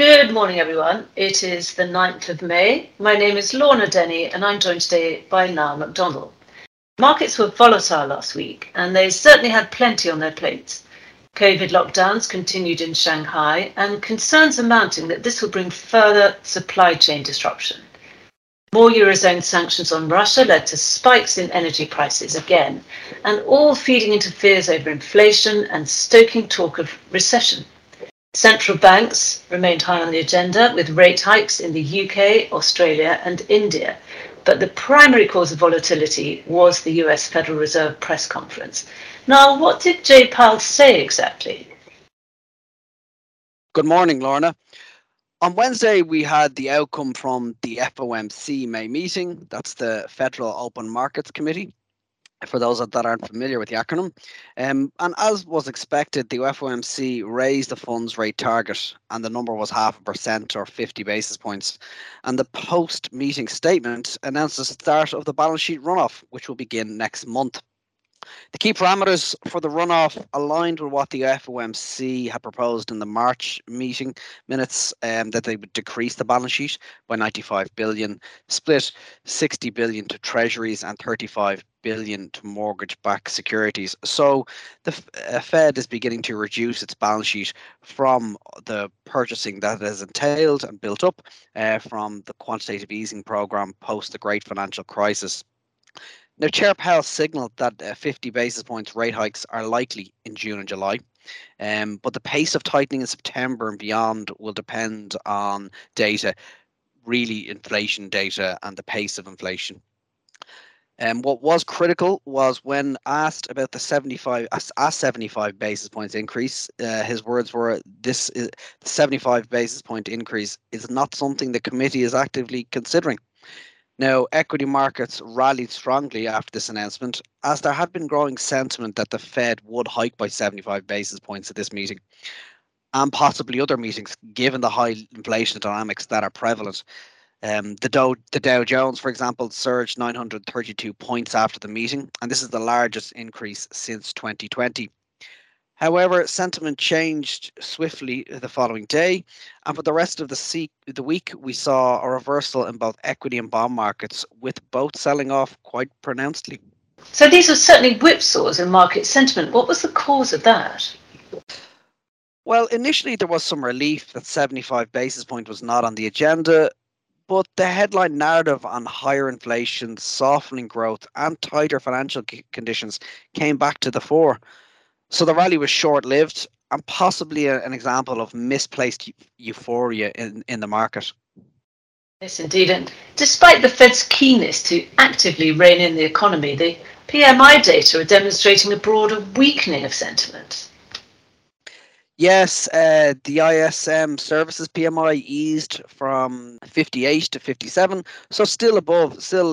Good morning, everyone. It is the 9th of May. My name is Lorna Denny, and I'm joined today by Niall MacDonell. Markets were volatile last week, and they certainly had plenty on their plates. COVID lockdowns continued in Shanghai, and concerns are mounting that this will bring further supply chain disruption. More Eurozone sanctions on Russia led to spikes in energy prices again, and all feeding into fears over inflation and stoking talk of recession. Central banks remained high on the agenda with rate hikes in the UK, Australia and India, but the primary cause of volatility was the US Federal Reserve press conference. Now, what did Jay Powell say exactly? Good morning, Lorna. On Wednesday, we had the outcome from the FOMC May meeting. That's the Federal Open Markets Committee, for those that aren't familiar with the acronym. And as was expected, the FOMC raised the funds rate target, and the number was 0.5% or 50 basis points. And the post-meeting statement announced the start of the balance sheet runoff, which will begin next month. The key parameters for the runoff aligned with what the FOMC had proposed in the March meeting minutes, that they would decrease the balance sheet by 95 billion, split 60 billion to treasuries and 35 billion to mortgage-backed securities. So the Fed is beginning to reduce its balance sheet from the purchasing that it has entailed and built up from the quantitative easing program post the Great Financial Crisis. Now, Chair Powell signalled that 50 basis points rate hikes are likely in June and July, but the pace of tightening in September and beyond will depend on data, really inflation data and the pace of inflation. What was critical was when asked about the 75 basis points increase, his words were, "This is, the 75 basis point increase is not something the committee is actively considering." Now, equity markets rallied strongly after this announcement, as there had been growing sentiment that the Fed would hike by 75 basis points at this meeting and possibly other meetings, given the high inflation dynamics that are prevalent. The Dow Jones, for example, surged 932 points after the meeting, and this is the largest increase since 2020. However, sentiment changed swiftly the following day, and for the rest of the week, we saw a reversal in both equity and bond markets, with both selling off quite pronouncedly. So these were certainly whipsaws in market sentiment. What was the cause of that? Well, initially there was some relief that 75 basis point was not on the agenda, but the headline narrative on higher inflation, softening growth and tighter financial conditions came back to the fore. So the rally was short-lived and possibly an example of misplaced euphoria in the market. Yes, indeed. And despite the Fed's keenness to actively rein in the economy, the PMI data are demonstrating a broader weakening of sentiment. Yes, the ISM services PMI eased from 58 to 57, so still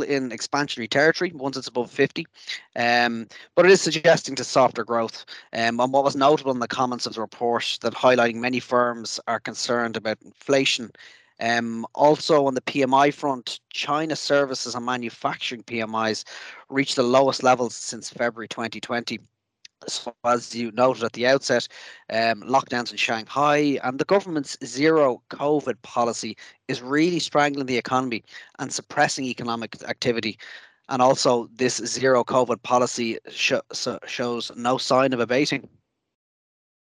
in expansionary territory once it's above 50, but it is suggesting to softer growth. And what was notable in the comments of the report that highlighting many firms are concerned about inflation. Also on the PMI front, China services and manufacturing PMIs reached the lowest levels since February 2020. So as you noted at the outset, lockdowns in Shanghai and the government's zero COVID policy is really strangling the economy and suppressing economic activity. And also this zero COVID policy shows no sign of abating.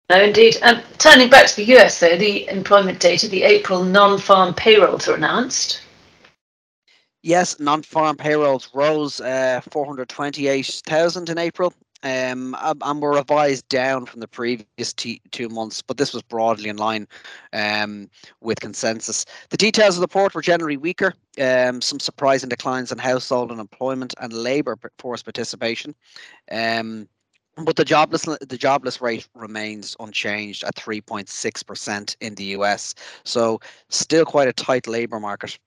No, indeed. And turning back to the US, though, the employment data, the April non-farm payrolls are announced. Yes, non-farm payrolls rose 428,000 in April. And were revised down from the previous 2 months, but this was broadly in line with consensus. The details of the report were generally weaker, some surprising declines in household unemployment and labour force participation, but the jobless rate remains unchanged at 3.6% in the US, so still quite a tight labour market.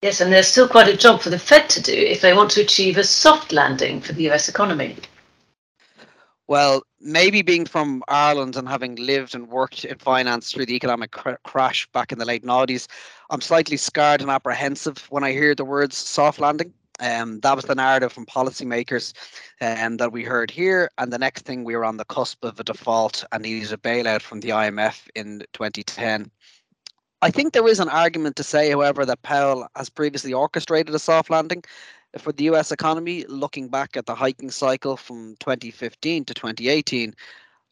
Yes, and there's still quite a job for the Fed to do if they want to achieve a soft landing for the US economy. Well, maybe being from Ireland and having lived and worked in finance through the economic crash back in the late '90s, I'm slightly scarred and apprehensive when I hear the words soft landing. That was the narrative from policymakers that we heard here. And the next thing, we were on the cusp of a default and needed a bailout from the IMF in 2010. I think there is an argument to say, however, that Powell has previously orchestrated a soft landing for the US economy. Looking back at the hiking cycle from 2015 to 2018,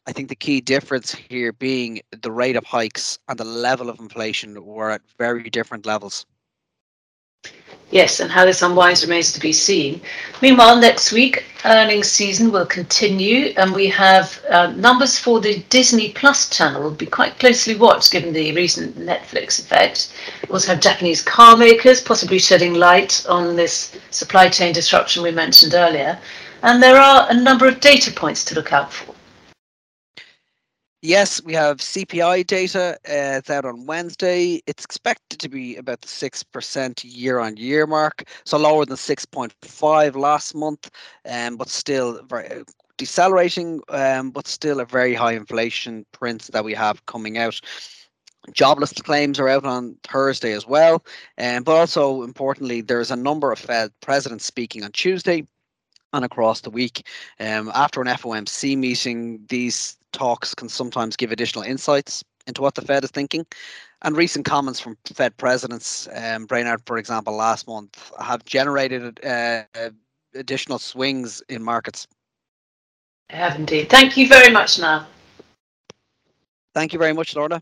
I think the key difference here being the rate of hikes and the level of inflation were at very different levels. Yes, and how this unwinds remains to be seen. Meanwhile, next week, earnings season will continue, and we have numbers for the Disney Plus channel will be quite closely watched, given the recent Netflix effect. We also have Japanese car makers possibly shedding light on this supply chain disruption we mentioned earlier. And there are a number of data points to look out for. Yes, we have CPI data. It's out on Wednesday. It's expected to be about the 6% year-on-year mark, so lower than 6.5 last month, but still very decelerating, but still a very high inflation print that we have coming out. Jobless claims are out on Thursday as well, but also importantly, there's a number of Fed presidents speaking on Tuesday and across the week. After an FOMC meeting, these talks can sometimes give additional insights into what the Fed is thinking, and recent comments from Fed presidents, Brainerd, for example, last month, have generated additional swings in markets. I have indeed. Thank you very much, Niall. Thank you very much, Lorna.